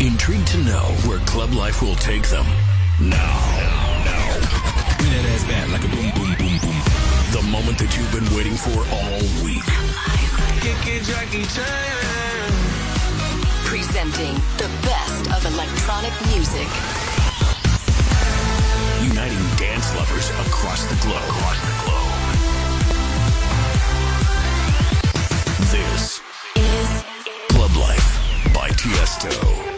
Intrigued to know where club life will take them? Now. Bring that ass back like a boom, boom, boom, boom. The moment that you've been waiting for all week. Presenting the best of electronic music. Uniting dance lovers across the globe. This is Club Life by Tiësto.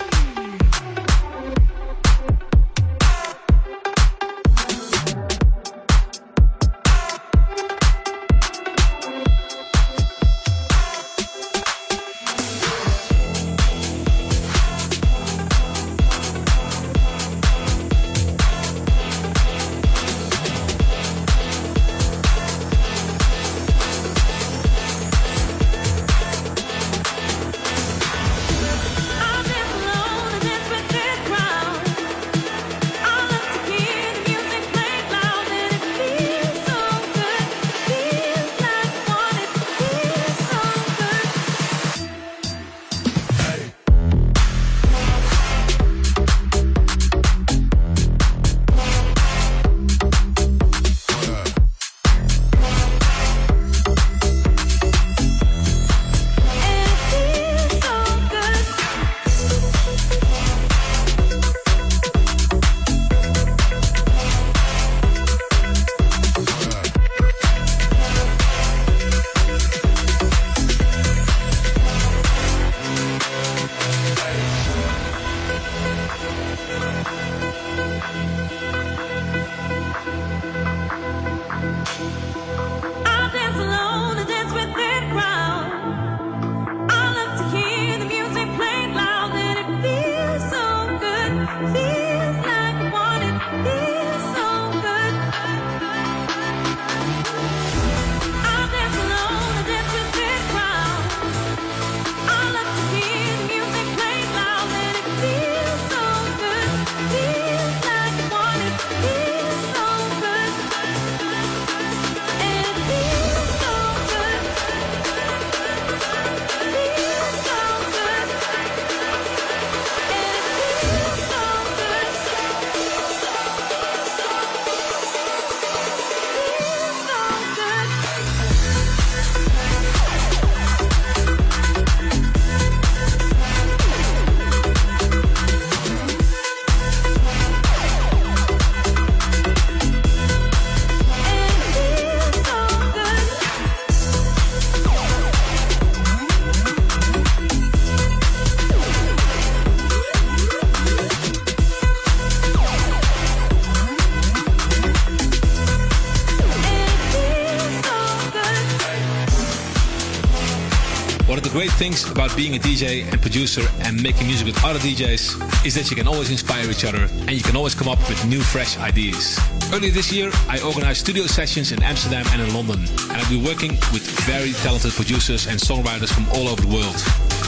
Great things about being a DJ and producer and making music with other DJs is that you can always inspire each other and you can always come up with new, fresh ideas. Earlier this year, I organized studio sessions in Amsterdam and in London, and I've been working with very talented producers and songwriters from all over the world.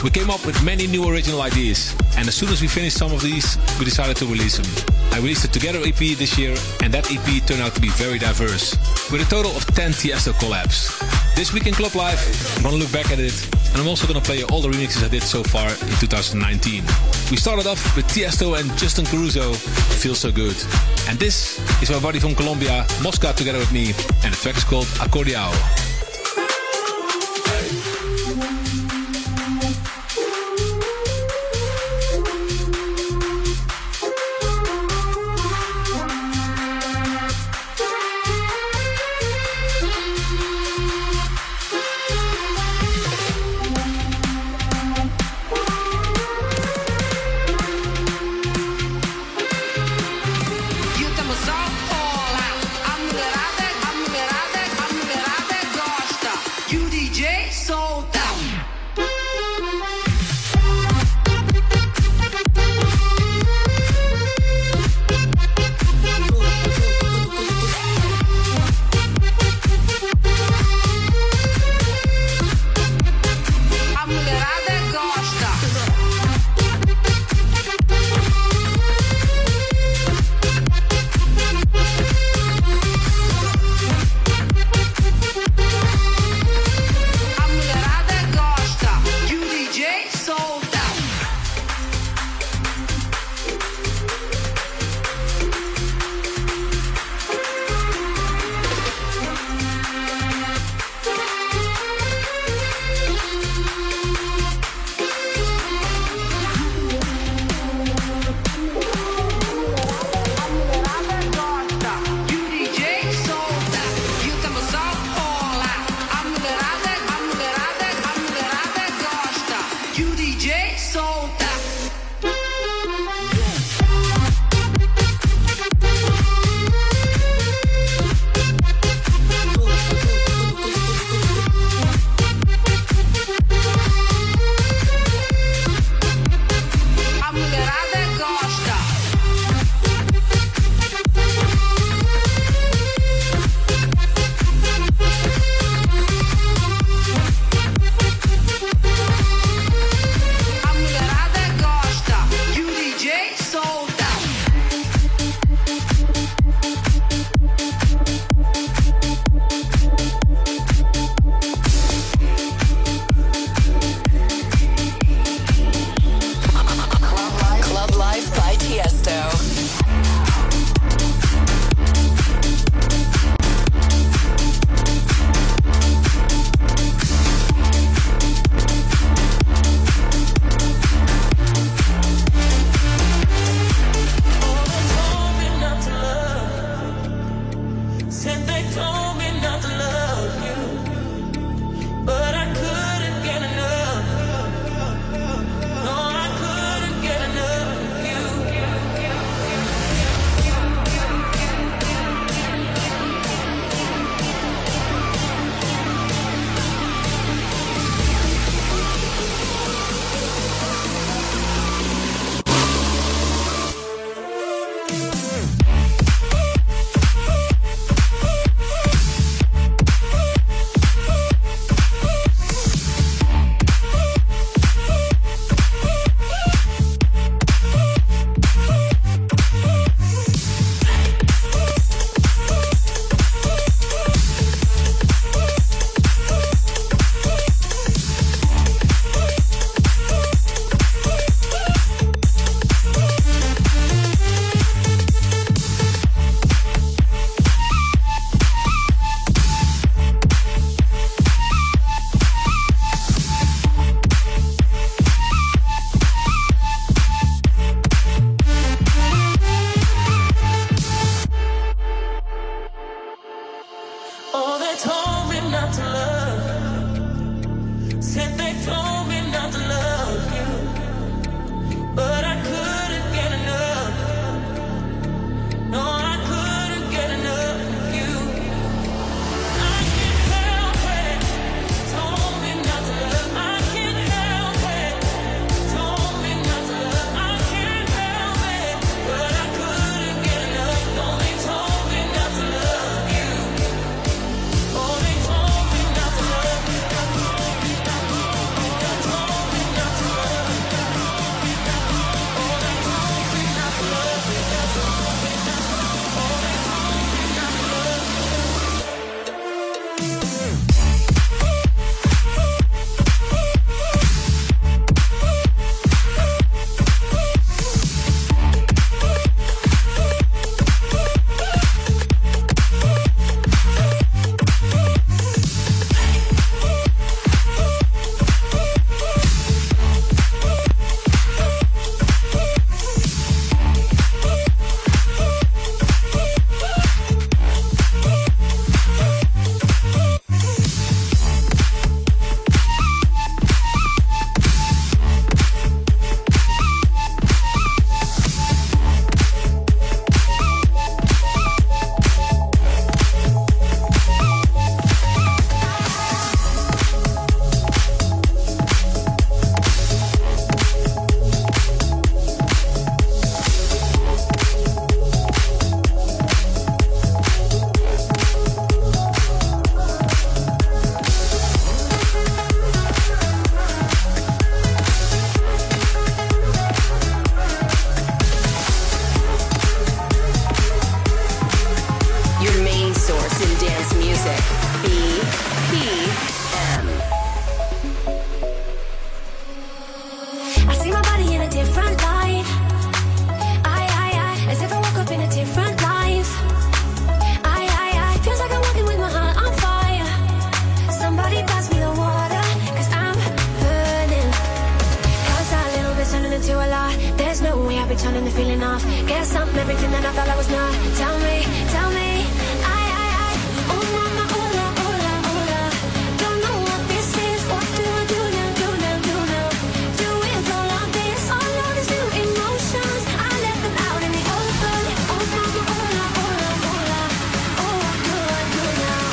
We came up with many new original ideas, and as soon as we finished some of these, we decided to release them. I released a Together EP this year, and that EP turned out to be very diverse, with a total of 10 Tiësto collabs. This week in Club Live, I'm going to look back at it, and I'm also going to play all the remixes I did so far in 2019. We started off with Tiësto and Justin Caruso, Feels So Good. And this is my buddy from Colombia, Mosca, together with me, and the track is called Acordiao. be turning the feeling off. Guess I'm everything that I thought I was not. Tell me, I oh mama, hola, hola, hola. Don't know what this is, what do I do now, do now, do now? Do with all of these new emotions, I let them out in the open. Oh mama, hola, hola, hola. Oh, what do I do now, do now, do now, do now?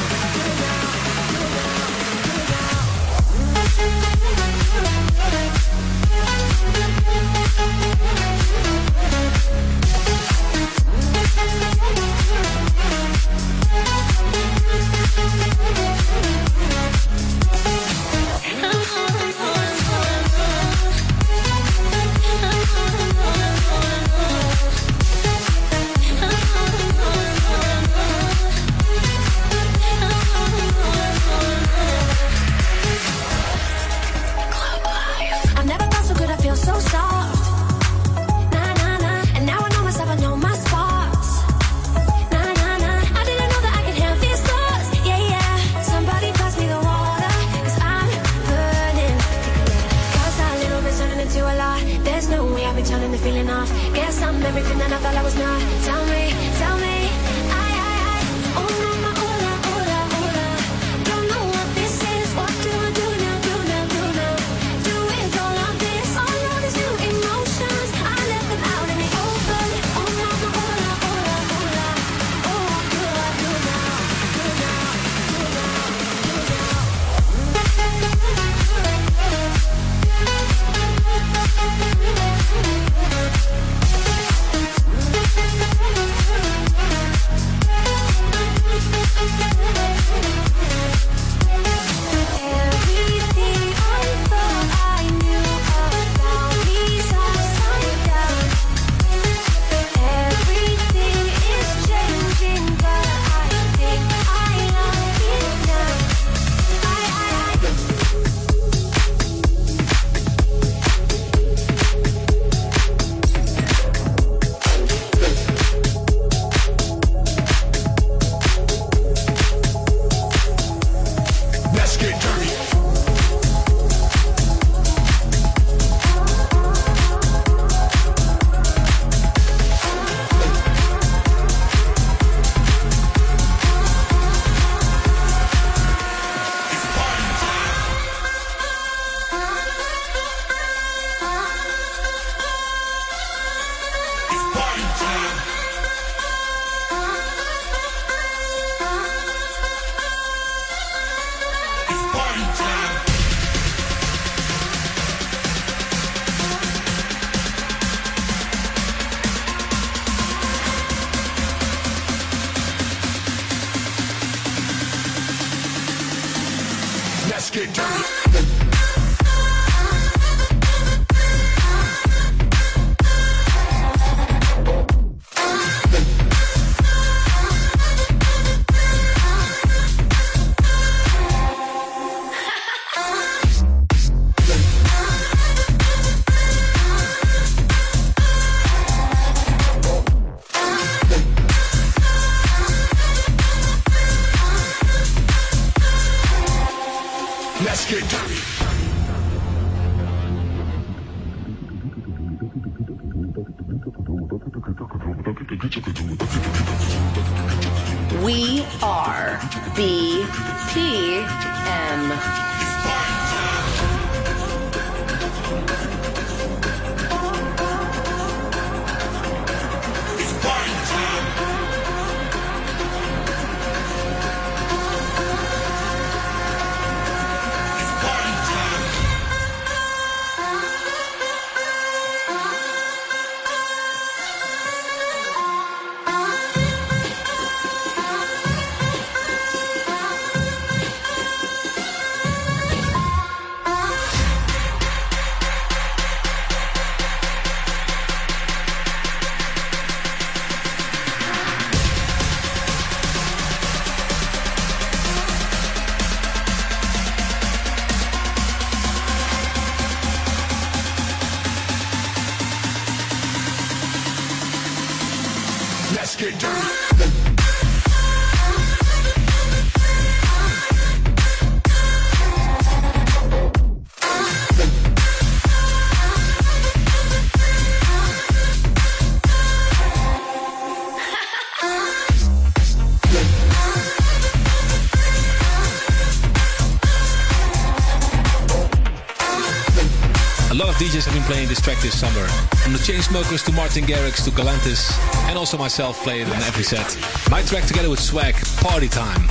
lot of DJs have been playing this track this summer. From the Chainsmokers to Martin Garrix to Galantis, and also myself play it on every set. My track together with Swag, Party Time.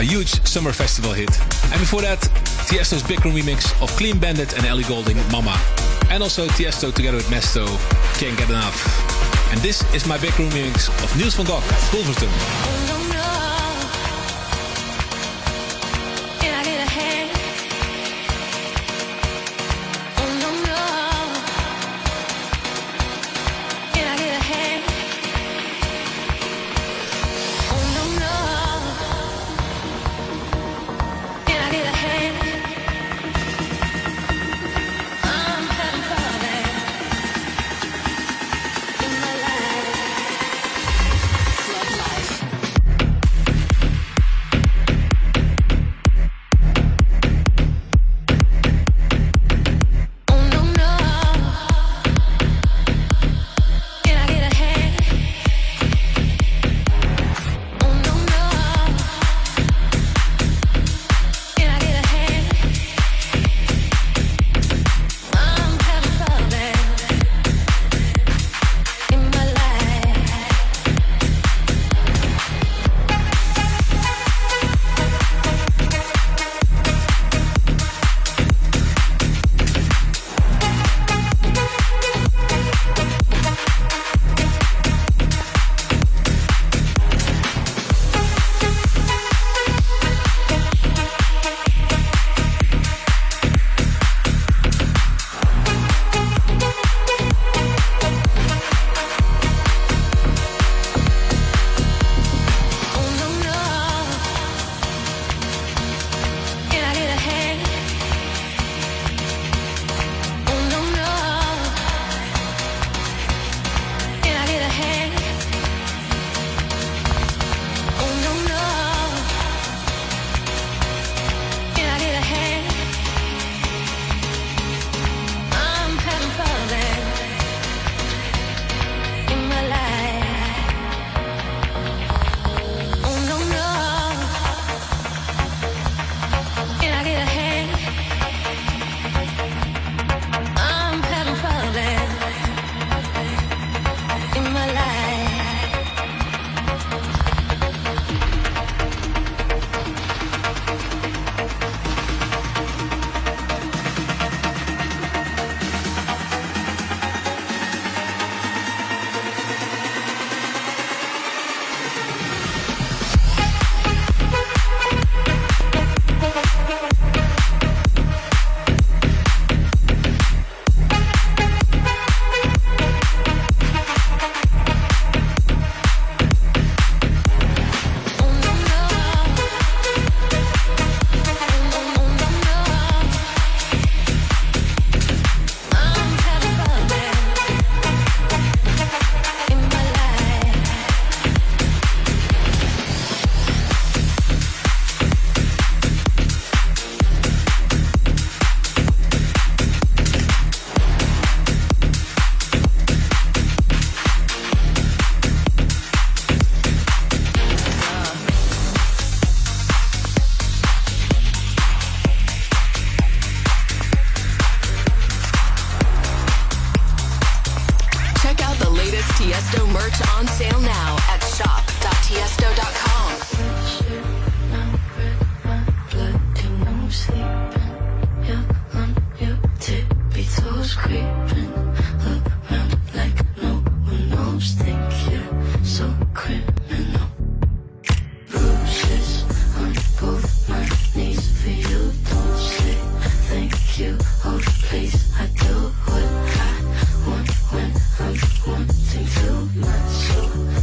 A huge summer festival hit. And before that, Tiësto's Big Room remix of Clean Bandit and Ellie Goulding, Mama. And also Tiësto together with Mesto, Can't Get Enough. And this is my Big Room remix of Niels van Gogh, Pulverton.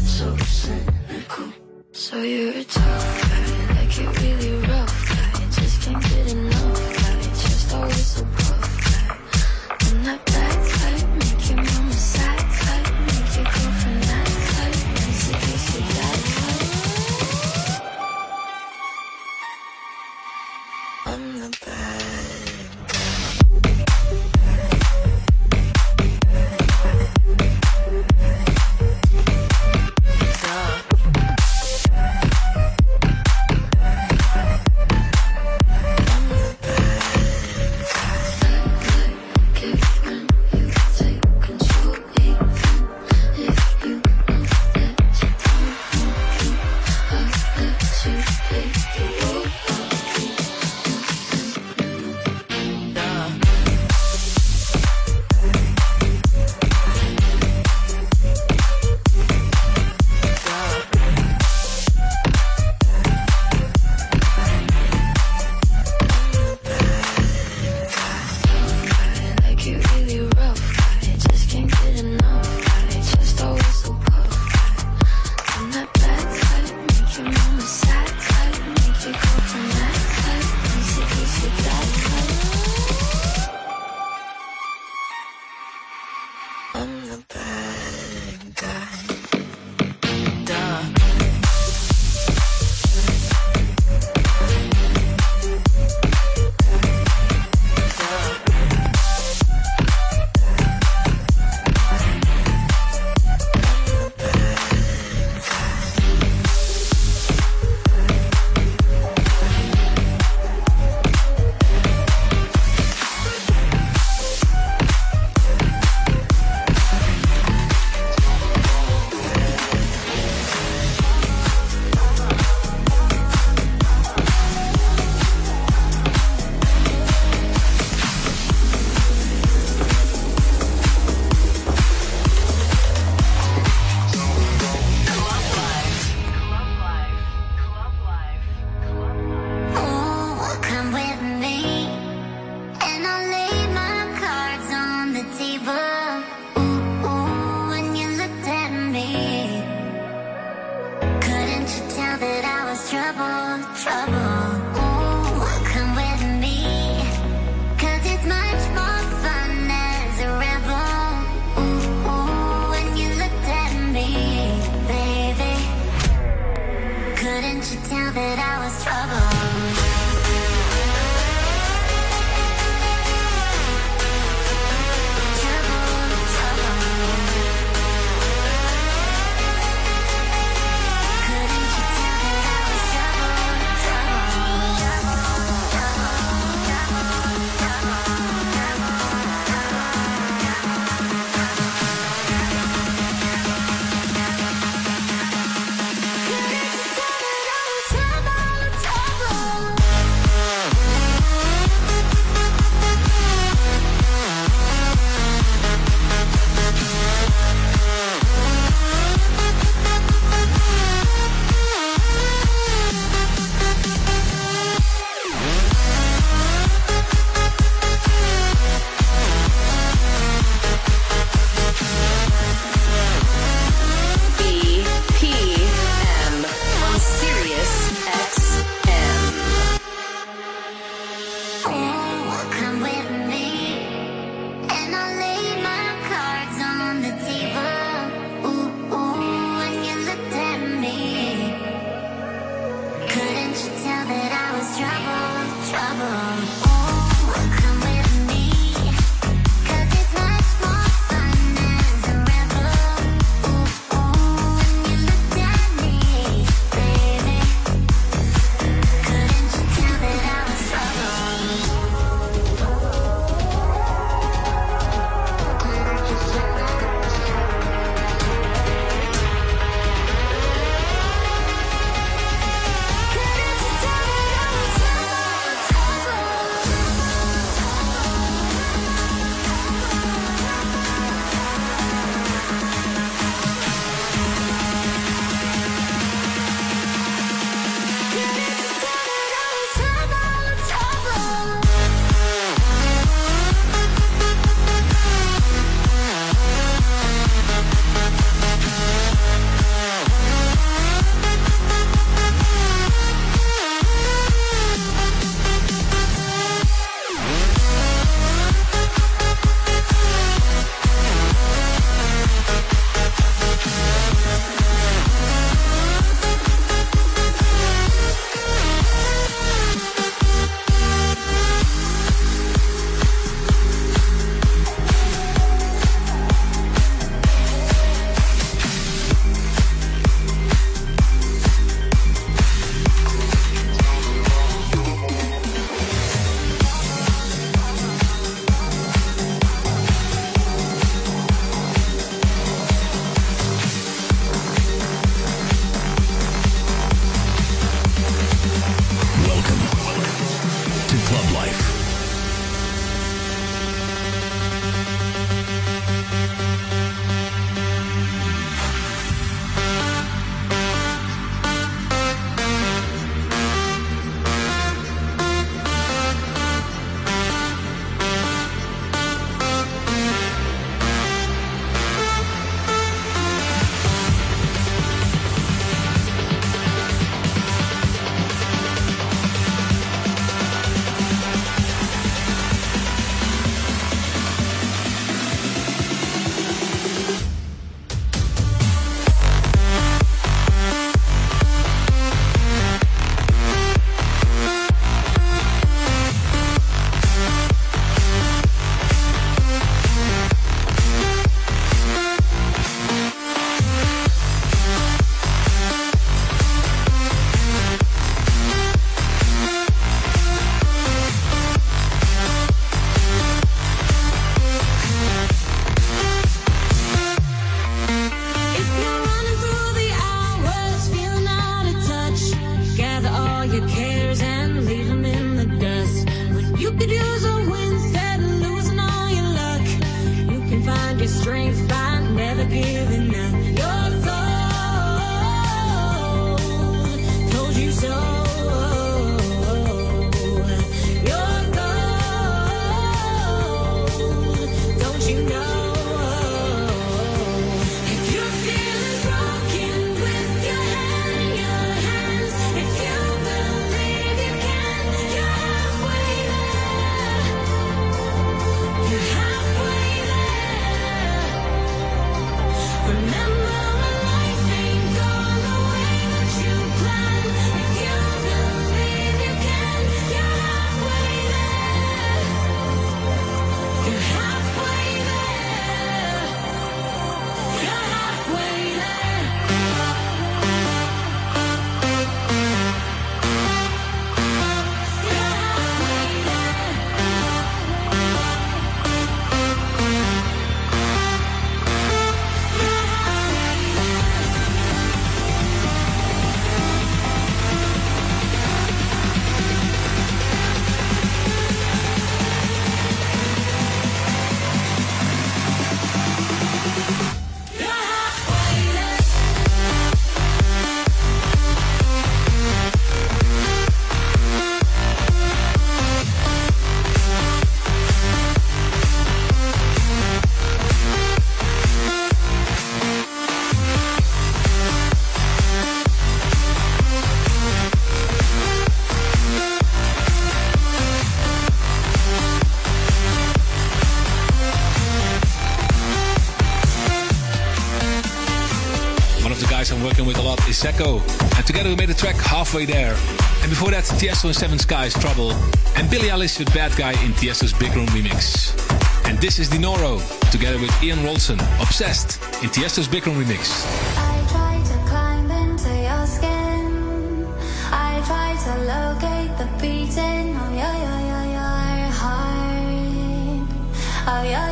So strength by never giving up. Your goal told you so. Your goal, don't you know? Seco, and together we made a track Halfway There. And before that, Tiësto and Seven Skies, Trouble, and Billie Eilish with Bad Guy in Tiesto's Big Room remix. And this is Dinoro, together with Ian Rolson, Obsessed in Tiesto's Big Room remix. I try to climb into your skin. I try to locate the beating of your heart. Of your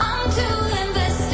I'm too invested.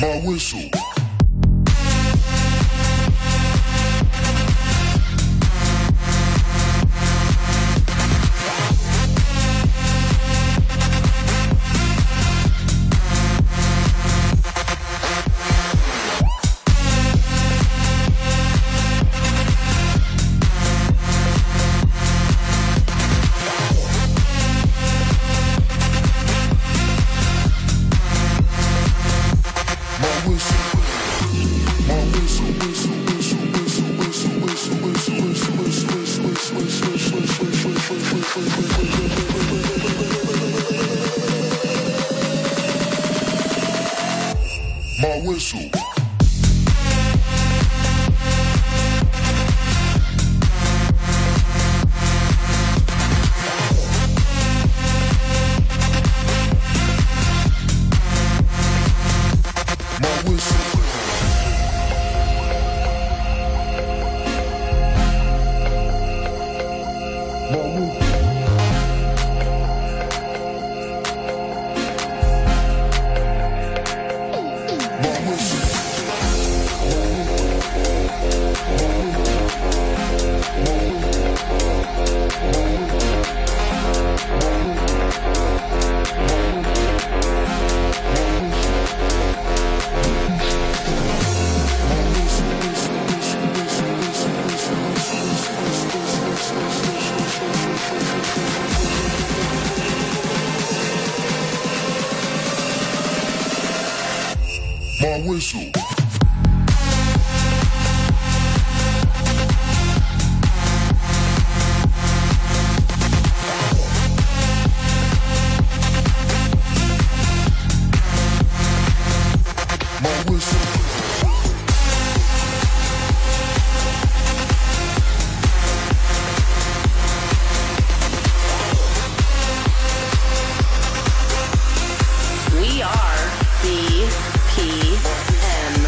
my whistle. Whistle. We are the PM.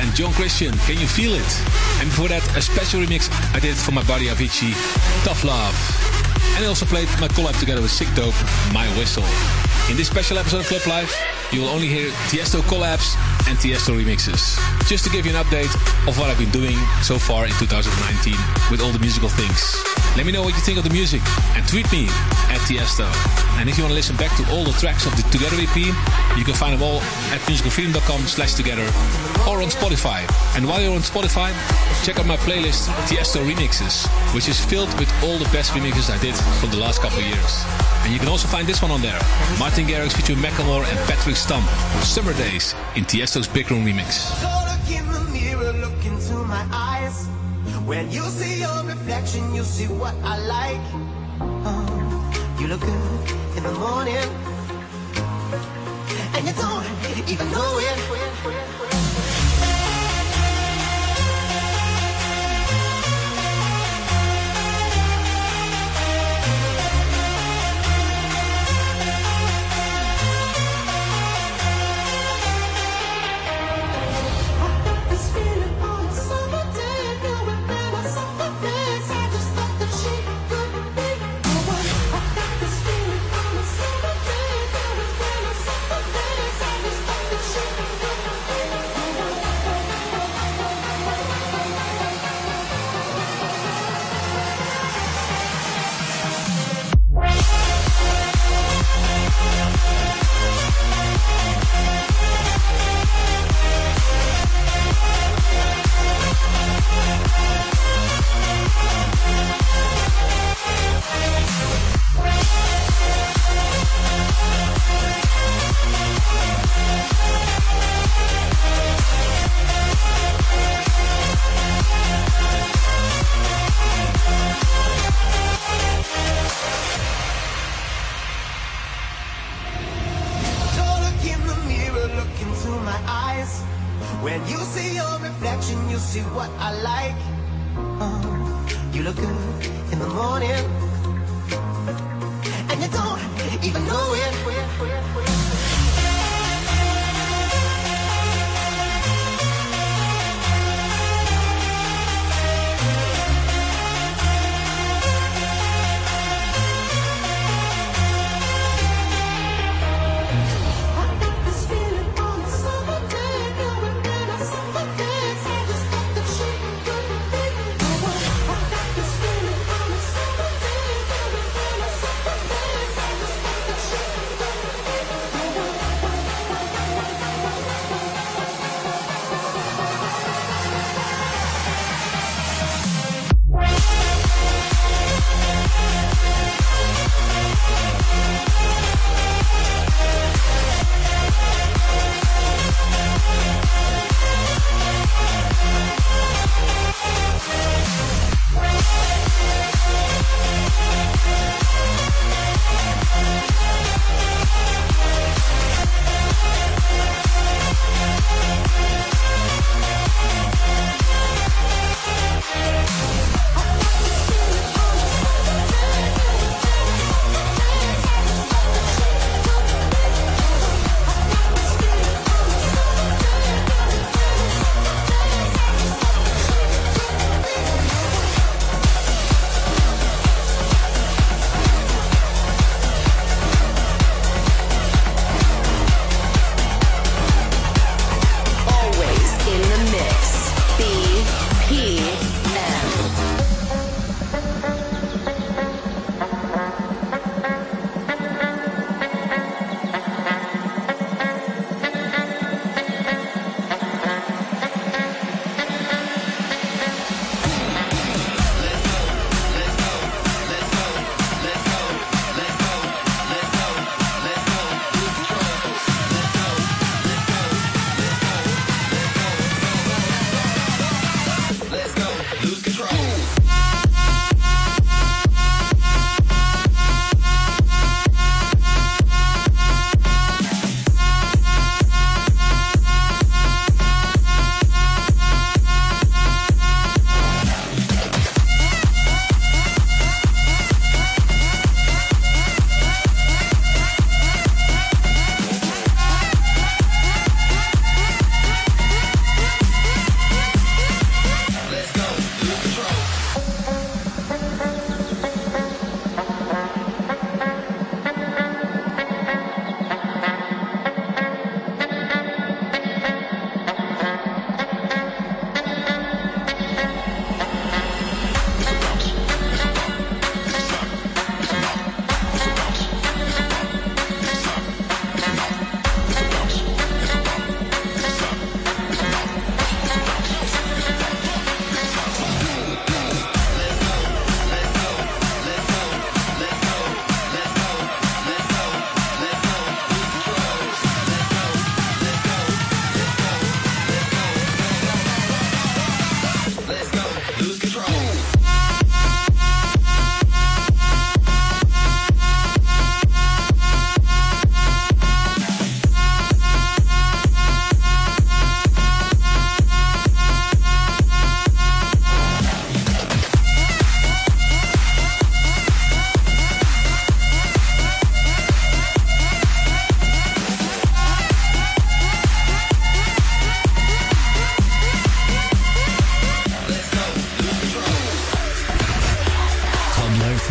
and John Christian, Can You Feel It? And before that, a special remix I did for my buddy Avicii, Tough Love. And I also played my collab together with Sick Dope, My Whistle. In this special episode of Club Live, you will only hear Tiësto collabs and Tiësto remixes. Just to give you an update of what I've been doing so far in 2019 with all the musical things. Let me know what you think of the music and tweet me at Tiësto. And if you want to listen back to all the tracks of the Together EP, you can find them all at musicalfreedom.com/together or on Spotify. And while you're on Spotify, check out my playlist Tiësto Remixes, which is filled with all the best remixes I did for the last couple of years. And you can also find this one on there. Martin Garrix featuring Macklemore and Patrick Stump for Summer Days in Tiësto's Big Room Remix. So look in the mirror, look into my eyes. When you see your reflection, you see what I like. You look good in the morning, and you don't even know it.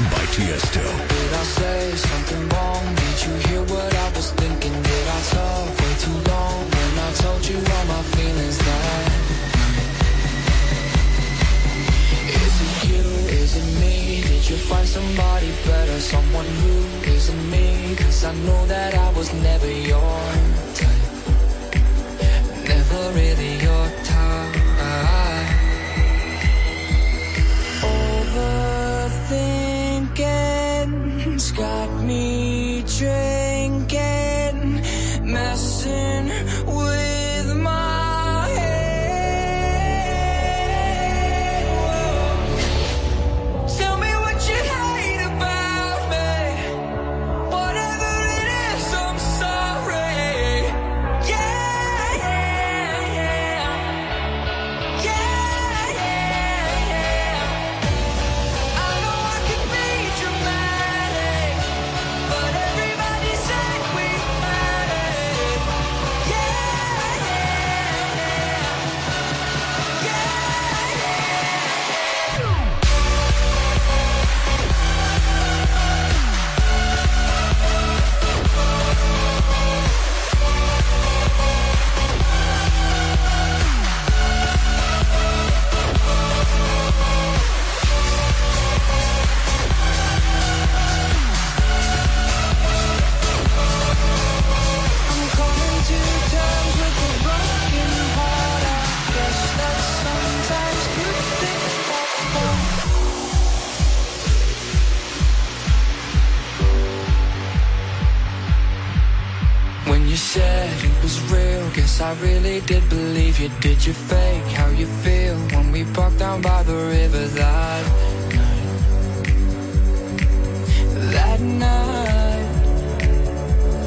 by Tiësto. Did I say something wrong? Did you hear what I was thinking? Did I talk way too long when I told you all my feelings that night? Is it you? Is it me? Did you find somebody better? Someone who isn't me? Cause I know that I was never your type, never really your type. Overthinking's got me drinking, messing with my head. Whoa. Tell me what you hate about me. Whatever it is, I'm sorry. Yeah, yeah, yeah. Yeah, yeah, yeah. I really did believe you. Did you fake how you feel when we walked down by the river that night? That night,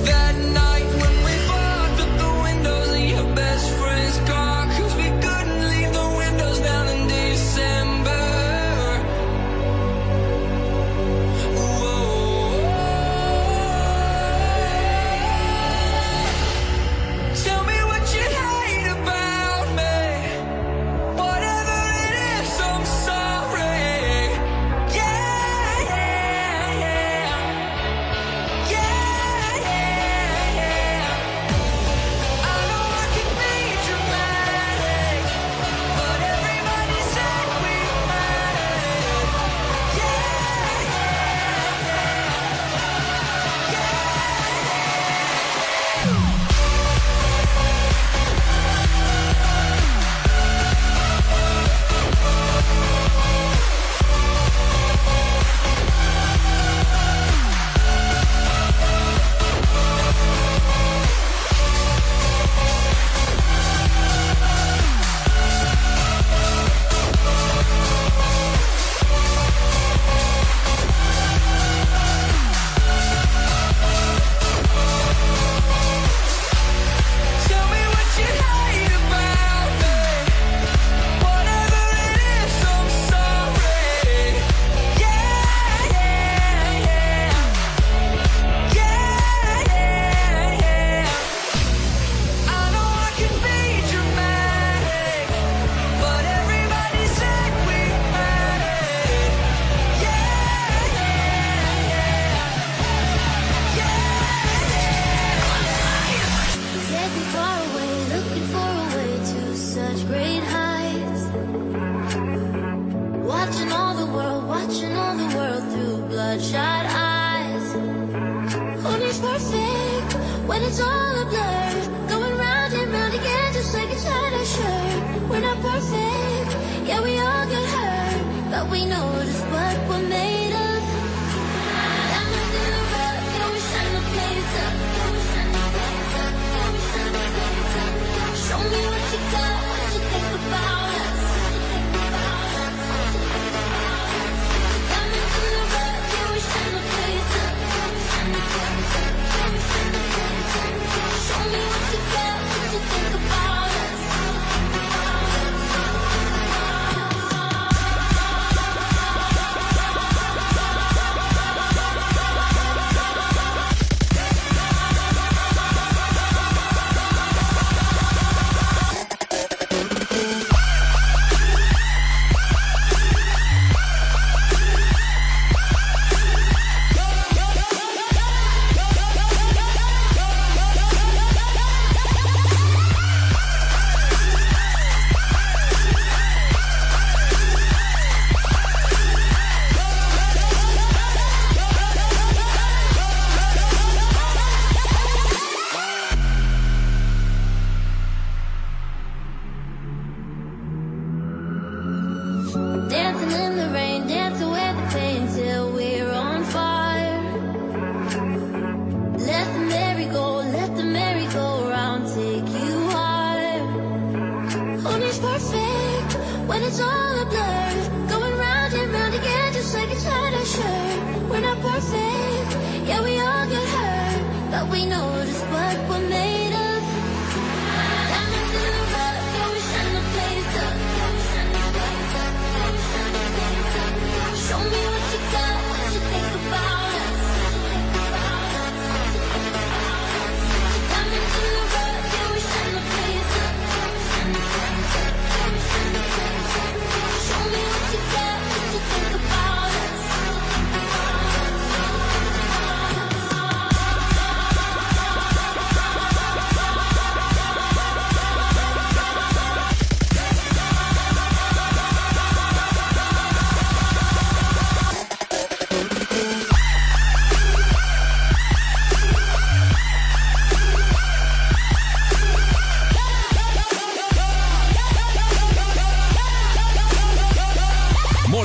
that night when we walked up the windows in your best friend's car, cause we couldn't leave the windows down in December. perfect. Yeah, we all get hurt, but we know just what we're made.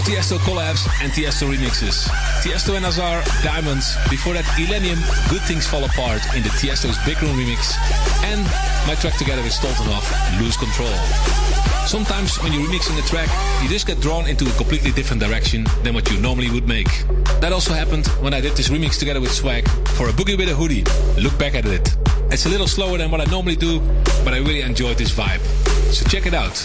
Tiësto collabs and Tiësto remixes. Tiësto and Azar, Diamonds. Before that, Illenium, Good Things Fall Apart in the Tiesto's Big Room remix. And my track together with Stoltenhoff, Lose Control. Sometimes when you're remixing a track, you just get drawn into a completely different direction than what you normally would make. That also happened when I did this remix together with Swag for a Boogie with a Hoodie. Look back at it. It's a little slower than what I normally do, but I really enjoyed this vibe. So check it out.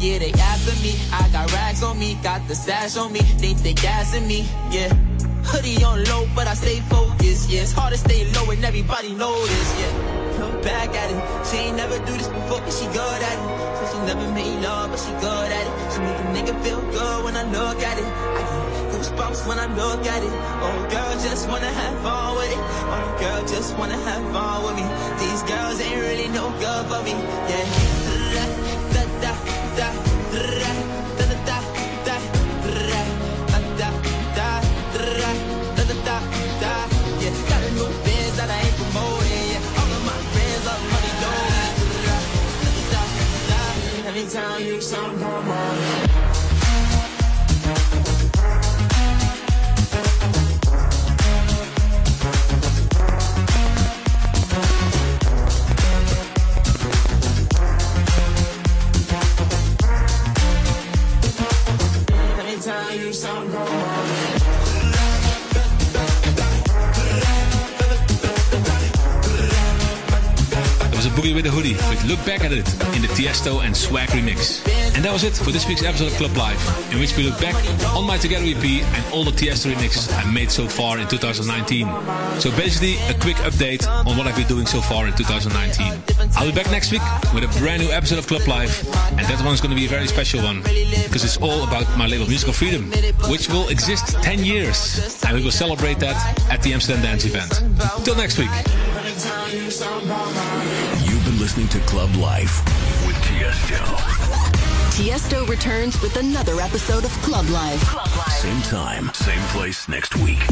Yeah, they after me, I got rags on me, got the stash on me, think they gassing me, yeah. Hoodie on low, but I stay focused, yeah. It's hard to stay low and everybody notice, yeah. Come back at it, she ain't never do this before, but she good at it. So she never made love, but she good at it. She make a nigga feel good when I look at it. I get goosebumps when I look at it. Oh, girl, just wanna have fun with it. Oh, girl, just wanna have fun with me. These girls ain't really no good for me, yeah. Da da da da da da da da da da da. Yeah, got a new biz that I ain't promoting. Yeah, all of my friends are money doing. Da da da. Every time you come on. Boogie with a Hoodie with Look Back at It in the Tiësto and Swag remix. And that was it for this week's episode of Club Live, in which we look back on my Together EP and all the Tiësto remixes I made so far in 2019. So basically a quick update on what I've been doing so far in 2019. I'll be back next week with a brand new episode of Club Live, and that one's going to be a very special one, because it's all about my label Musical Freedom, which will exist 10 years, and we will celebrate that at the Amsterdam Dance Event. Till next week. You've been listening to Club Life with Tiësto. Tiësto returns with another episode of Club Life. Same time, same place next week.